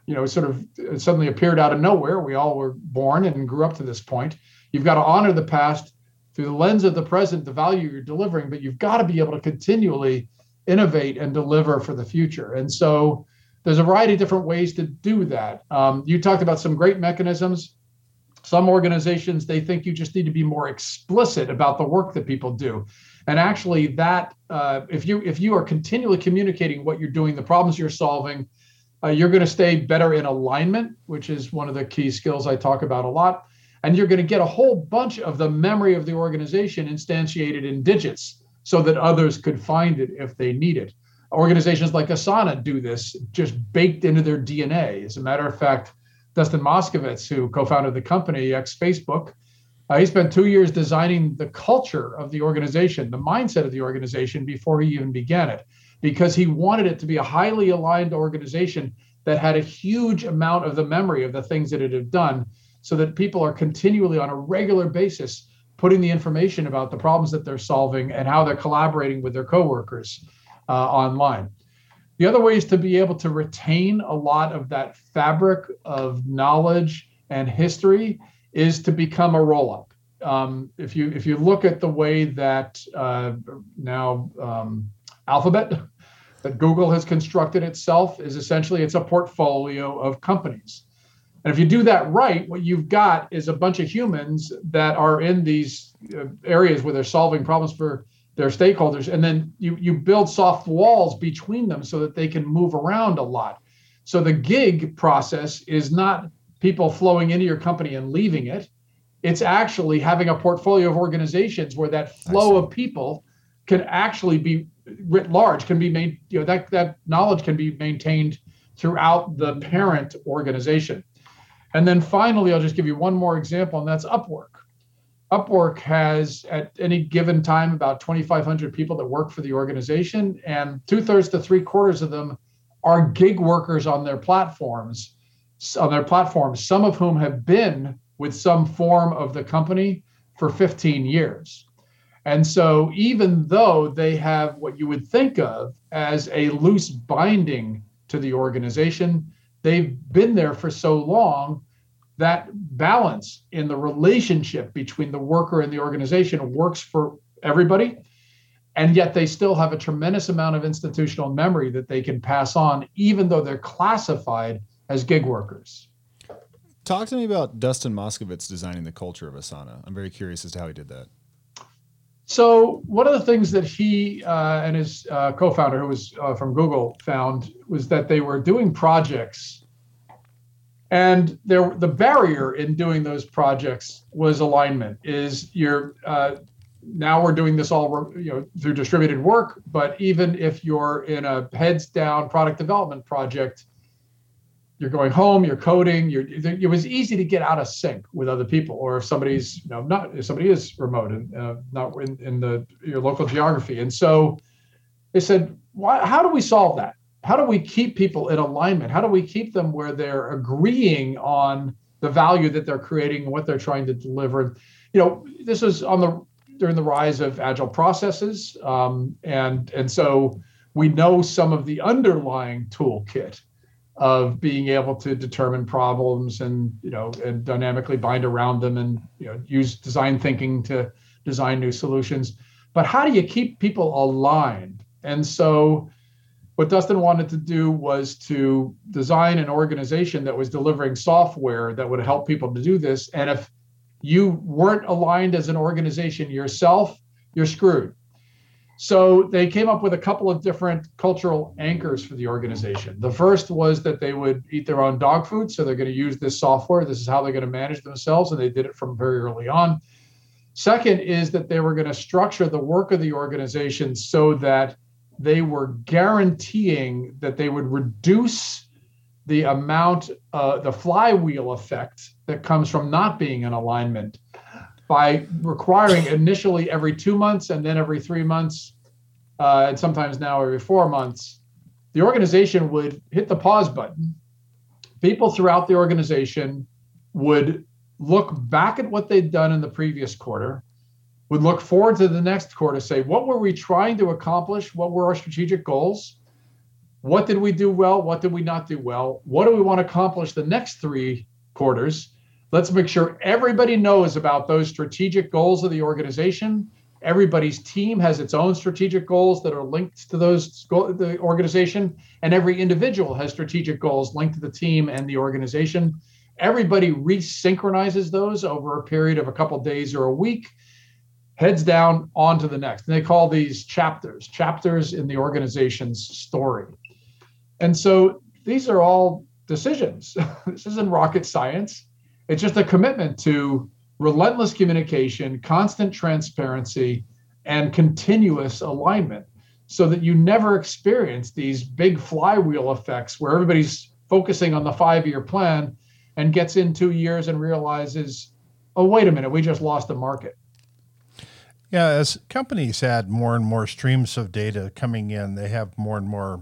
you know, sort of suddenly appeared out of nowhere. We all were born and grew up to this point. You've got to honor the past through the lens of the present, the value you're delivering, but you've got to be able to continually innovate and deliver for the future. And so there's a variety of different ways to do that. Um, you talked about some great mechanisms. Some organizations, they think you just need to be more explicit about the work that people do. And actually that, uh, if you if you are continually communicating what you're doing, the problems you're solving, uh, you're going to stay better in alignment, which is one of the key skills I talk about a lot. And you're going to get a whole bunch of the memory of the organization instantiated in digits so that others could find it if they need it. Organizations like Asana do this, just baked into their D N A. As a matter of fact, Dustin Moskovitz, who co-founded the company, ex-Facebook, uh, he spent two years designing the culture of the organization, the mindset of the organization before he even began it, because he wanted it to be a highly aligned organization that had a huge amount of the memory of the things that it had done, so that people are continually on a regular basis putting the information about the problems that they're solving and how they're collaborating with their coworkers uh, online. The other ways to be able to retain a lot of that fabric of knowledge and history is to become a roll-up. Um, if you if you look at the way that uh, now um, Alphabet, that Google has constructed itself, is essentially it's a portfolio of companies. And if you do that right, what you've got is a bunch of humans that are in these areas where they're solving problems for their stakeholders. And then you, you build soft walls between them so that they can move around a lot. So the gig process is not people flowing into your company and leaving it. It's actually having a portfolio of organizations where that flow of people can actually be writ large, can be made, you know, that, that knowledge can be maintained throughout the parent organization. And then finally, I'll just give you one more example, and that's Upwork. Upwork has, at any given time, about twenty-five hundred people that work for the organization, and two-thirds to three-quarters of them are gig workers on their platforms, on their platforms, some of whom have been with some form of the company for fifteen years. And so even though they have what you would think of as a loose binding to the organization, they've been there for so long, that balance in the relationship between the worker and the organization works for everybody. And yet they still have a tremendous amount of institutional memory that they can pass on, even though they're classified as gig workers. Talk to me about Dustin Moskovitz designing the culture of Asana. I'm very curious as to how he did that. So one of the things that he uh, and his uh, co-founder, who was uh, from Google, found was that they were doing projects, and there the barrier in doing those projects was alignment. Is you're uh, now we're doing this all you know through distributed work, but even if you're in a heads down product development project, you're going home, you're coding. You're, it was easy to get out of sync with other people, or if somebody's, you know, not if somebody is remote and uh, not in, in the your local geography. And so they said, why, how do we solve that? How do we keep people in alignment? How do we keep them where they're agreeing on the value that they're creating and what they're trying to deliver? You know, this was on the during the rise of agile processes, um, and and so we know some of the underlying toolkit of being able to determine problems and, you know, and dynamically bind around them and, you know, use design thinking to design new solutions. But how do you keep people aligned? And so What Dustin wanted to do was to design an organization that was delivering software that would help people to do this. And if you weren't aligned as an organization yourself, you're screwed. So they came up with a couple of different cultural anchors for the organization. The first was that they would eat their own dog food. So they're going to use this software. This is how they're going to manage themselves. And they did it from very early on. Second is that they were going to structure the work of the organization so that they were guaranteeing that they would reduce the amount, uh, the flywheel effect that comes from not being in alignment by requiring initially every two months and then every three months, uh, and sometimes now every four months, the organization would hit the pause button. People throughout the organization would look back at what they'd done in the previous quarter, would look forward to the next quarter, say, what were we trying to accomplish? What were our strategic goals? What did we do well? What did we not do well? What do we want to accomplish the next three quarters? Let's make sure everybody knows about those strategic goals of the organization. Everybody's team has its own strategic goals that are linked to those the organization, and every individual has strategic goals linked to the team and the organization. Everybody resynchronizes those over a period of a couple of days or a week, heads down, on to the next. And they call these chapters, chapters in the organization's story. And so these are all decisions. This isn't rocket science. It's just a commitment to relentless communication, constant transparency, and continuous alignment so that you never experience these big flywheel effects where everybody's focusing on the five-year plan and gets in two years and realizes, oh, wait a minute, we just lost the market. Yeah, as companies add more and more streams of data coming in, they have more and more,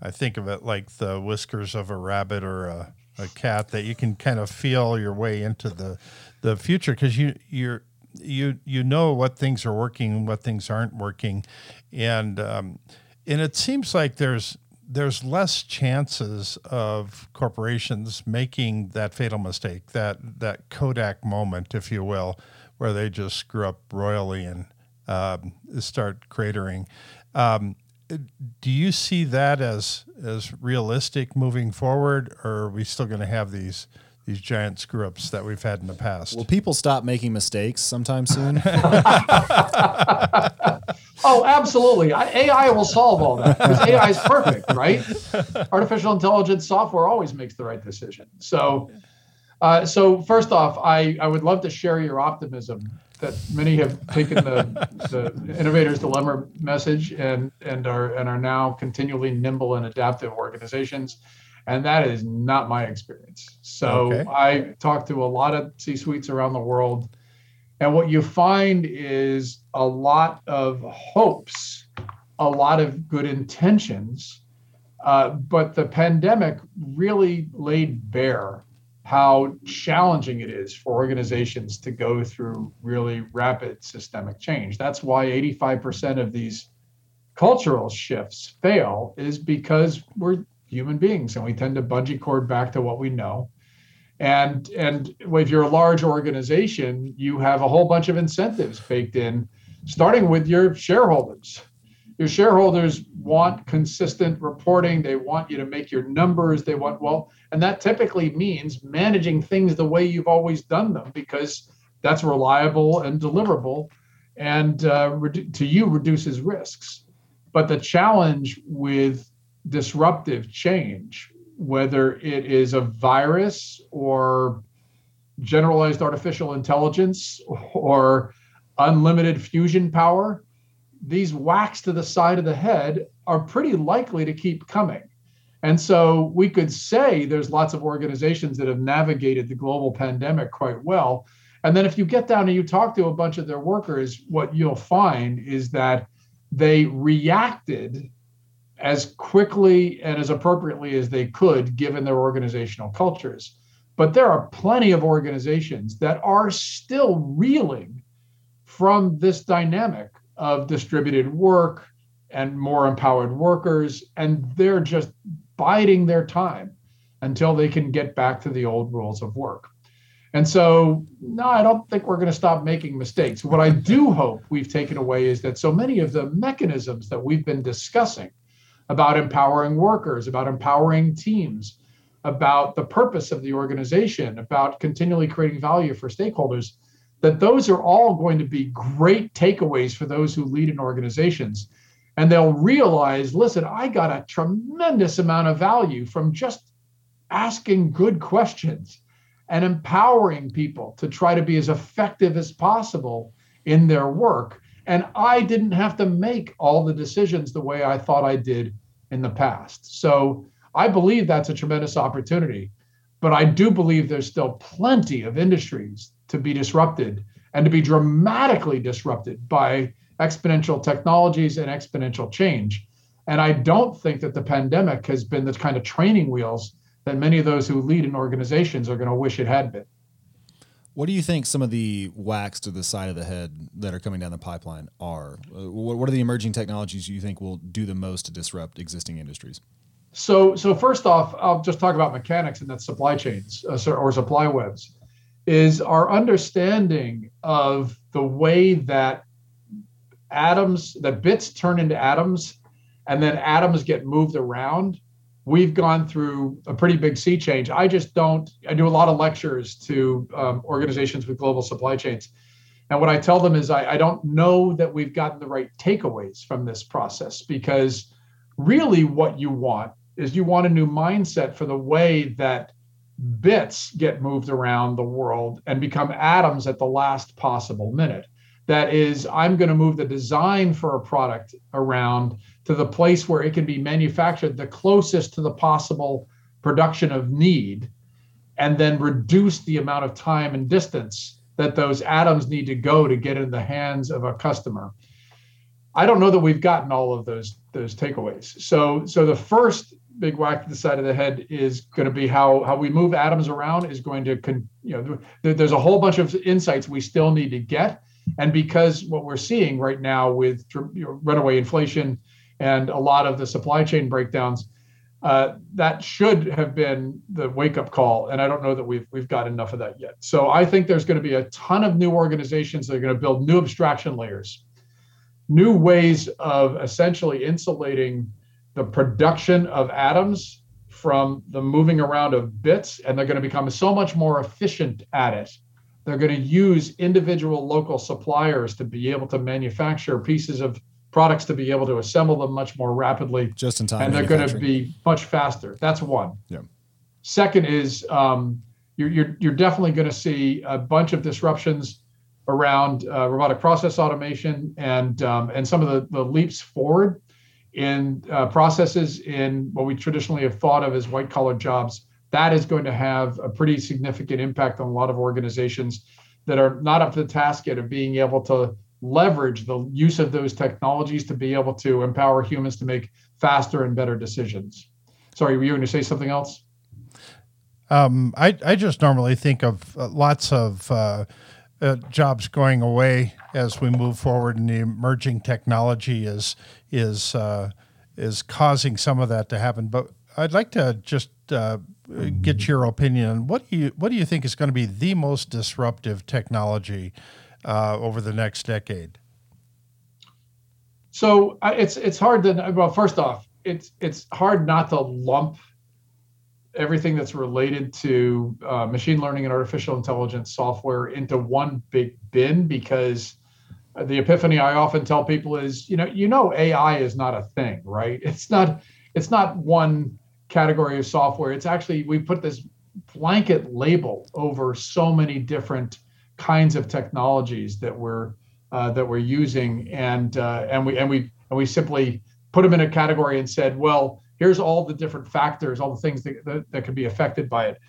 I think of it like the whiskers of a rabbit or a a cat, that you can kind of feel your way into the, the future, because you you're, you you know what things are working and what things aren't working, and um, and it seems like there's there's less chances of corporations making that fatal mistake, that that Kodak moment, if you will, where they just screw up royally and um, start cratering. Um, Do you see that as as realistic moving forward, or are we still going to have these these giant screw-ups that we've had in the past? Will people stop making mistakes sometime soon? Oh, absolutely. I, A I will solve all that, because A I is perfect, right? Artificial intelligence software always makes the right decision. So, uh, so first off, I, I would love to share your optimism that many have taken the, the innovator's dilemma message and and are and are now continually nimble and adaptive organizations, and that is not my experience. So okay. I talk to a lot of C-suites around the world, and what you find is a lot of hopes, a lot of good intentions, uh, but the pandemic really laid bare how challenging it is for organizations to go through really rapid systemic change. That's why eighty-five percent of these cultural shifts fail, is because we're human beings and we tend to bungee cord back to what we know. And, and if you're a large organization, you have a whole bunch of incentives baked in, starting with your shareholders. Your shareholders want consistent reporting. They want you to make your numbers. They want, well, and that typically means managing things the way you've always done them, because that's reliable and deliverable, and uh, to you reduces risks. But the challenge with disruptive change, whether it is a virus or generalized artificial intelligence or unlimited fusion power, these whacks to the side of the head are pretty likely to keep coming. And so we could say there's lots of organizations that have navigated the global pandemic quite well. And then if you get down and you talk to a bunch of their workers, what you'll find is that they reacted as quickly and as appropriately as they could, given their organizational cultures. But there are plenty of organizations that are still reeling from this dynamic of distributed work and more empowered workers, and they're just biding their time until they can get back to the old rules of work. And so, no, I don't think we're going to stop making mistakes. What I do hope we've taken away is that so many of the mechanisms that we've been discussing about empowering workers, about empowering teams, about the purpose of the organization, about continually creating value for stakeholders, that those are all going to be great takeaways for those who lead in organizations. And they'll realize, listen, I got a tremendous amount of value from just asking good questions and empowering people to try to be as effective as possible in their work. And I didn't have to make all the decisions the way I thought I did in the past. So I believe that's a tremendous opportunity, but I do believe there's still plenty of industries to be disrupted and to be dramatically disrupted by exponential technologies and exponential change. And I don't think that the pandemic has been the kind of training wheels that many of those who lead in organizations are going to wish it had been. What do you think some of the whacks to the side of the head that are coming down the pipeline are? What are the emerging technologies you think will do the most to disrupt existing industries? So, so first off, I'll just talk about mechanics, and that's supply chains uh, or supply webs, is our understanding of the way that atoms, that bits turn into atoms, and then atoms get moved around. We've gone through a pretty big sea change. I just don't, I do a lot of lectures to um, organizations with global supply chains. And what I tell them is I, I don't know that we've gotten the right takeaways from this process, because really what you want is you want a new mindset for the way that bits get moved around the world and become atoms at the last possible minute. That is, I'm going to move the design for a product around to the place where it can be manufactured the closest to the possible production of need, and then reduce the amount of time and distance that those atoms need to go to get in the hands of a customer. I don't know that we've gotten all of those, those takeaways. So, so the first big whack to the side of the head is going to be how, how we move atoms around is going to, con, you know, th- there's a whole bunch of insights we still need to get. And because what we're seeing right now with you know, runaway inflation and a lot of the supply chain breakdowns, uh, that should have been the wake-up call. And I don't know that we've we've got enough of that yet. So I think there's going to be a ton of new organizations that are going to build new abstraction layers, new ways of essentially insulating the production of atoms from the moving around of bits, and they're going to become so much more efficient at it. They're going to use individual local suppliers to be able to manufacture pieces of products, to be able to assemble them much more rapidly. Just in time. And they're going to be much faster. That's one. Yeah. Second is um, you're, you're, you're definitely going to see a bunch of disruptions around uh, robotic process automation and um, and some of the, the leaps forward in uh, processes in what we traditionally have thought of as white collar jobs. That is going to have a pretty significant impact on a lot of organizations that are not up to the task yet of being able to leverage the use of those technologies to be able to empower humans to make faster and better decisions. Sorry, were you going to say something else? Um, I, I just normally think of lots of uh, uh, jobs going away as we move forward, and the emerging technology is, is, uh, is causing some of that to happen. But I'd like to just uh, get your opinion. What do you what do you think is going to be the most disruptive technology uh, over the next decade? So uh, it's it's hard to well. First off, it's it's hard not to lump everything that's related to uh, machine learning and artificial intelligence software into one big bin, because the epiphany I often tell people is, you know, you know, A I is not a thing, right? It's not it's not one category of software. It's actually, we put this blanket label over so many different kinds of technologies that we're uh, that we're using, and uh, and we and we and we simply put them in a category and said, well, here's all the different factors, all the things that that, that could be affected by it.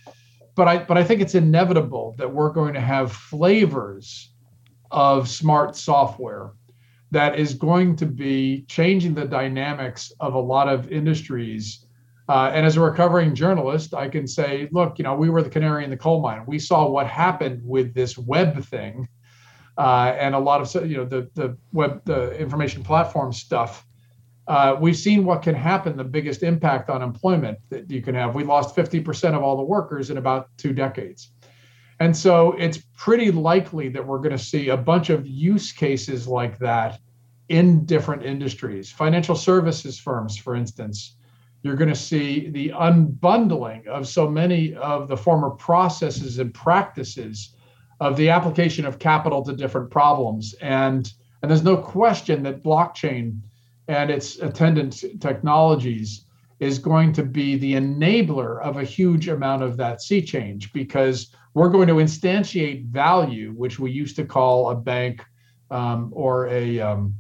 But I but I think it's inevitable that we're going to have flavors of smart software that is going to be changing the dynamics of a lot of industries. Uh, and as a recovering journalist, I can say, look, you know, we were the canary in the coal mine. We saw what happened with this web thing, uh, and a lot of, you know, the the web, the information platform stuff. Uh, we've seen what can happen, the biggest impact on employment that you can have. We lost fifty percent of all the workers in about two decades. And so it's pretty likely that we're going to see a bunch of use cases like that in different industries. Financial services firms, for instance, you're going to see the unbundling of so many of the former processes and practices of the application of capital to different problems. And, and there's no question that blockchain and its attendant technologies is going to be the enabler of a huge amount of that sea change, because we're going to instantiate value, which we used to call a bank um, or a um,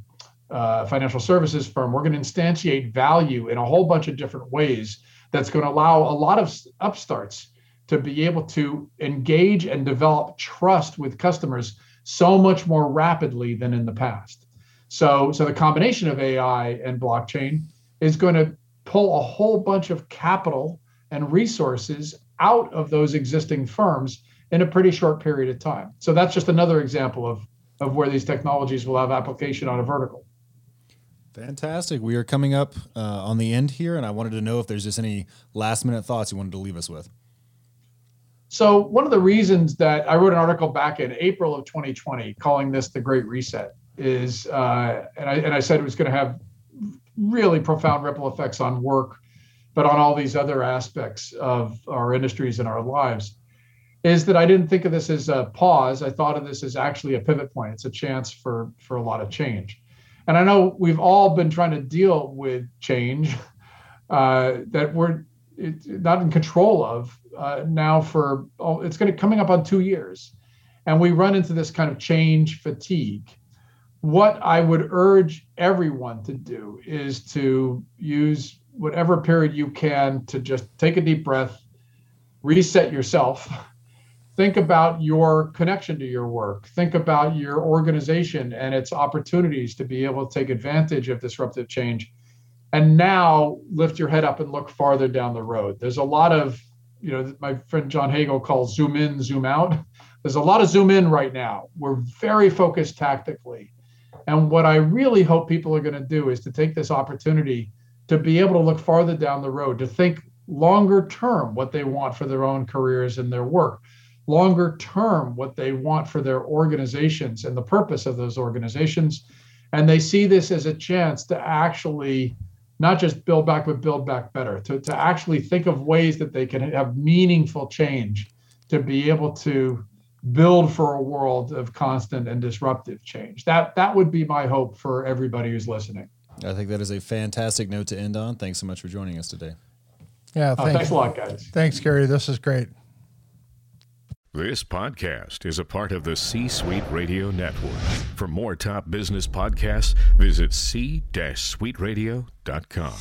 uh, financial services firm. We're going to instantiate value in a whole bunch of different ways that's going to allow a lot of upstarts to be able to engage and develop trust with customers so much more rapidly than in the past. So, so the combination of A I and blockchain is going to pull a whole bunch of capital and resources out of those existing firms in a pretty short period of time. So that's just another example of, of where these technologies will have application on a vertical. Fantastic. We are coming up uh, on the end here, and I wanted to know if there's just any last minute thoughts you wanted to leave us with. So one of the reasons that I wrote an article back in April of twenty twenty calling this the Great Reset is, uh, and, I, and I said it was going to have really profound ripple effects on work, but on all these other aspects of our industries and our lives, is that I didn't think of this as a pause. I thought of this as actually a pivot point. It's a chance for, for a lot of change. And I know we've all been trying to deal with change uh, that we're not in control of uh, now for, oh, it's going to coming up on two years. And we run into this kind of change fatigue. What I would urge everyone to do is to use whatever period you can to just take a deep breath, reset yourself, think about your connection to your work, think about your organization and its opportunities to be able to take advantage of disruptive change, and now lift your head up and look farther down the road. There's a lot of, you know, my friend John Hagel calls zoom in, zoom out. There's a lot of zoom in right now. We're very focused tactically. And what I really hope people are going to do is to take this opportunity to be able to look farther down the road, to think longer term what they want for their own careers and their work, longer term what they want for their organizations and the purpose of those organizations. And they see this as a chance to actually not just build back, but build back better, to, to actually think of ways that they can have meaningful change, to be able to build for a world of constant and disruptive change. That that would be my hope for everybody who's listening. I think that is a fantastic note to end on. Thanks so much for joining us today. Yeah, thanks, oh, thanks a lot, guys. Thanks, Gary. This is great. This podcast is a part of the C-Suite Radio Network. For more top business podcasts, visit c suite radio dot com.